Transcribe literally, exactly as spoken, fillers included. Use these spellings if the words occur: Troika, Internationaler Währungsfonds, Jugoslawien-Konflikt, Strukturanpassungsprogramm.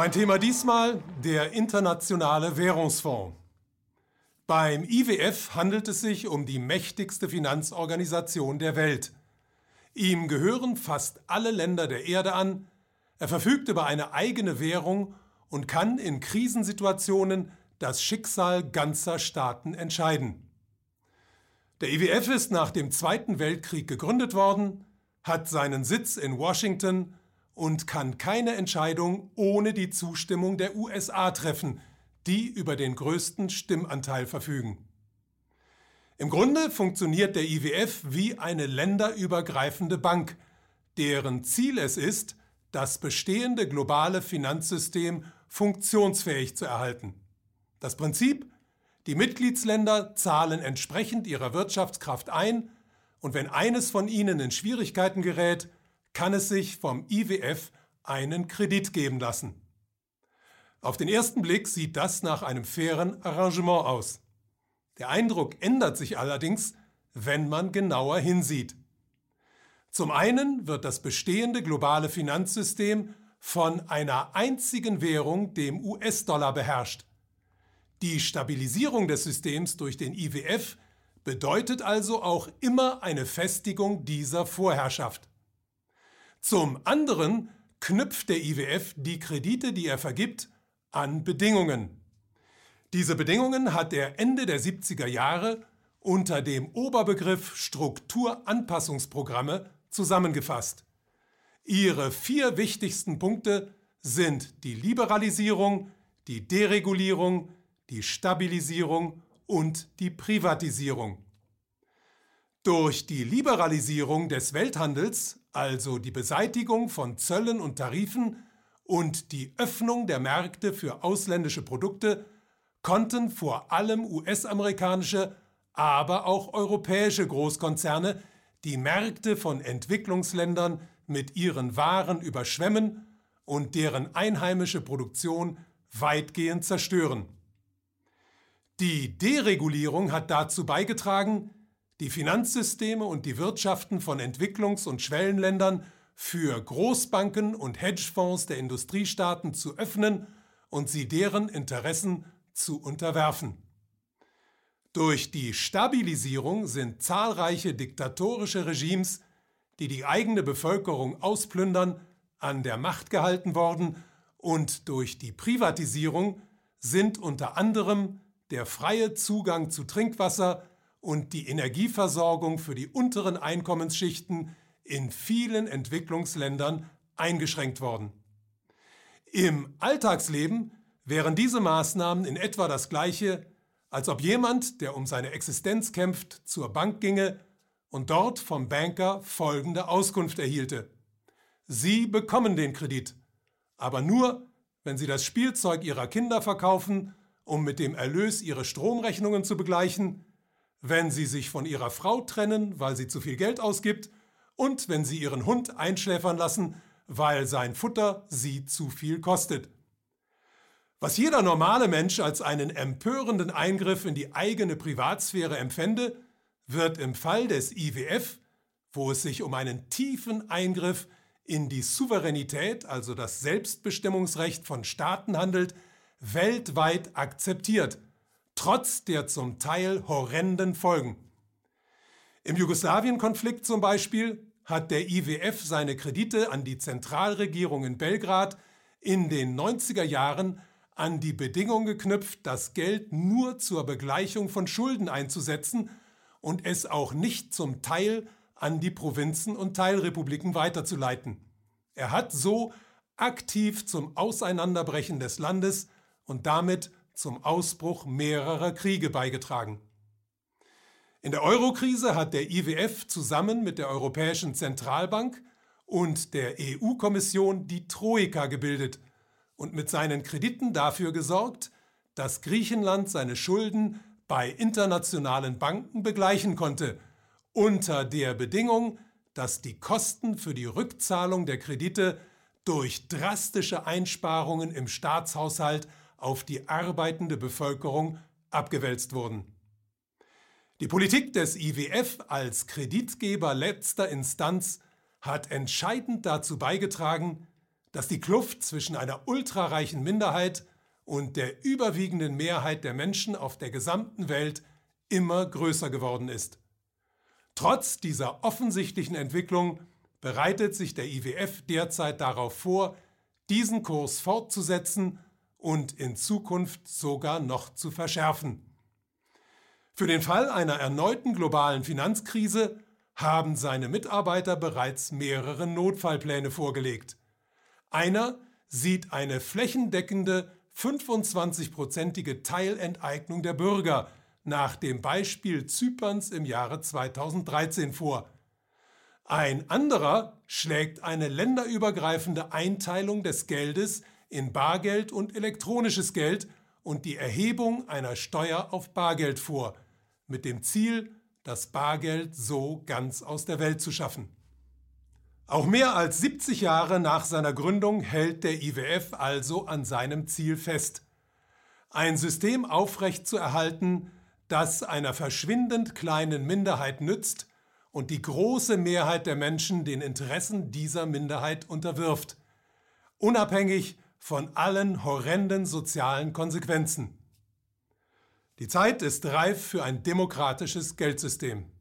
Mein Thema diesmal: der Internationale Währungsfonds. Beim I W F handelt es sich um die mächtigste Finanzorganisation der Welt. Ihm gehören fast alle Länder der Erde an. Er verfügt über eine eigene Währung und kann in Krisensituationen das Schicksal ganzer Staaten entscheiden. Der I W F ist nach dem Zweiten Weltkrieg gegründet worden, hat seinen Sitz in Washington und kann keine Entscheidung ohne die Zustimmung der U S A treffen, die über den größten Stimmanteil verfügen. Im Grunde funktioniert der I W F wie eine länderübergreifende Bank, deren Ziel es ist, das bestehende globale Finanzsystem funktionsfähig zu erhalten. Das Prinzip: die Mitgliedsländer zahlen entsprechend ihrer Wirtschaftskraft ein, und wenn eines von ihnen in Schwierigkeiten gerät, kann es sich vom I W F einen Kredit geben lassen. Auf den ersten Blick sieht das nach einem fairen Arrangement aus. Der Eindruck ändert sich allerdings, wenn man genauer hinsieht. Zum einen wird das bestehende globale Finanzsystem von einer einzigen Währung, dem U S-Dollar, beherrscht. Die Stabilisierung des Systems durch den I W F bedeutet also auch immer eine Festigung dieser Vorherrschaft. Zum anderen knüpft der I W F die Kredite, die er vergibt, an Bedingungen. Diese Bedingungen hat er Ende der siebziger Jahre unter dem Oberbegriff Strukturanpassungsprogramme zusammengefasst. Ihre vier wichtigsten Punkte sind die Liberalisierung, die Deregulierung, die Stabilisierung und die Privatisierung. Durch die Liberalisierung des Welthandels, also die Beseitigung von Zöllen und Tarifen, und die Öffnung der Märkte für ausländische Produkte konnten vor allem U S-amerikanische, aber auch europäische Großkonzerne die Märkte von Entwicklungsländern mit ihren Waren überschwemmen und deren einheimische Produktion weitgehend zerstören. Die Deregulierung hat dazu beigetragen, die Finanzsysteme und die Wirtschaften von Entwicklungs- und Schwellenländern für Großbanken und Hedgefonds der Industriestaaten zu öffnen und sie deren Interessen zu unterwerfen. Durch die Stabilisierung sind zahlreiche diktatorische Regimes, die die eigene Bevölkerung ausplündern, an der Macht gehalten worden, und durch die Privatisierung sind unter anderem der freie Zugang zu Trinkwasser und die Energieversorgung für die unteren Einkommensschichten in vielen Entwicklungsländern eingeschränkt worden. Im Alltagsleben wären diese Maßnahmen in etwa das Gleiche, als ob jemand, der um seine Existenz kämpft, zur Bank ginge und dort vom Banker folgende Auskunft erhielte: Sie bekommen den Kredit, aber nur, wenn Sie das Spielzeug Ihrer Kinder verkaufen, um mit dem Erlös Ihre Stromrechnungen zu begleichen, wenn Sie sich von Ihrer Frau trennen, weil sie zu viel Geld ausgibt, und wenn Sie Ihren Hund einschläfern lassen, weil sein Futter Sie zu viel kostet. Was jeder normale Mensch als einen empörenden Eingriff in die eigene Privatsphäre empfände, wird im Fall des I W F, wo es sich um einen tiefen Eingriff in die Souveränität, also das Selbstbestimmungsrecht von Staaten handelt, weltweit akzeptiert, trotz der zum Teil horrenden Folgen. Im Jugoslawien-Konflikt zum Beispiel hat der I W F seine Kredite an die Zentralregierung in Belgrad in den neunziger Jahren an die Bedingung geknüpft, das Geld nur zur Begleichung von Schulden einzusetzen und es auch nicht zum Teil an die Provinzen und Teilrepubliken weiterzuleiten. Er hat so aktiv zum Auseinanderbrechen des Landes und damit zum Ausbruch mehrerer Kriege beigetragen. In der Euro-Krise hat der I W F zusammen mit der Europäischen Zentralbank und der E U-Kommission die Troika gebildet und mit seinen Krediten dafür gesorgt, dass Griechenland seine Schulden bei internationalen Banken begleichen konnte, unter der Bedingung, dass die Kosten für die Rückzahlung der Kredite durch drastische Einsparungen im Staatshaushalt auf die arbeitende Bevölkerung abgewälzt wurden. Die Politik des I W F als Kreditgeber letzter Instanz hat entscheidend dazu beigetragen, dass die Kluft zwischen einer ultrareichen Minderheit und der überwiegenden Mehrheit der Menschen auf der gesamten Welt immer größer geworden ist. Trotz dieser offensichtlichen Entwicklung bereitet sich der I W F derzeit darauf vor, diesen Kurs fortzusetzen und in Zukunft sogar noch zu verschärfen. Für den Fall einer erneuten globalen Finanzkrise haben seine Mitarbeiter bereits mehrere Notfallpläne vorgelegt. Einer sieht eine flächendeckende fünfundzwanzig-prozentige Teilenteignung der Bürger nach dem Beispiel Zyperns im Jahre zweitausenddreizehn vor. Ein anderer schlägt eine länderübergreifende Einteilung des Geldes in Bargeld und elektronisches Geld und die Erhebung einer Steuer auf Bargeld vor, mit dem Ziel, das Bargeld so ganz aus der Welt zu schaffen. Auch mehr als siebzig Jahre nach seiner Gründung hält der I W F also an seinem Ziel fest: ein System aufrechtzuerhalten, das einer verschwindend kleinen Minderheit nützt und die große Mehrheit der Menschen den Interessen dieser Minderheit unterwirft, unabhängig von allen horrenden sozialen Konsequenzen. Die Zeit ist reif für ein demokratisches Geldsystem.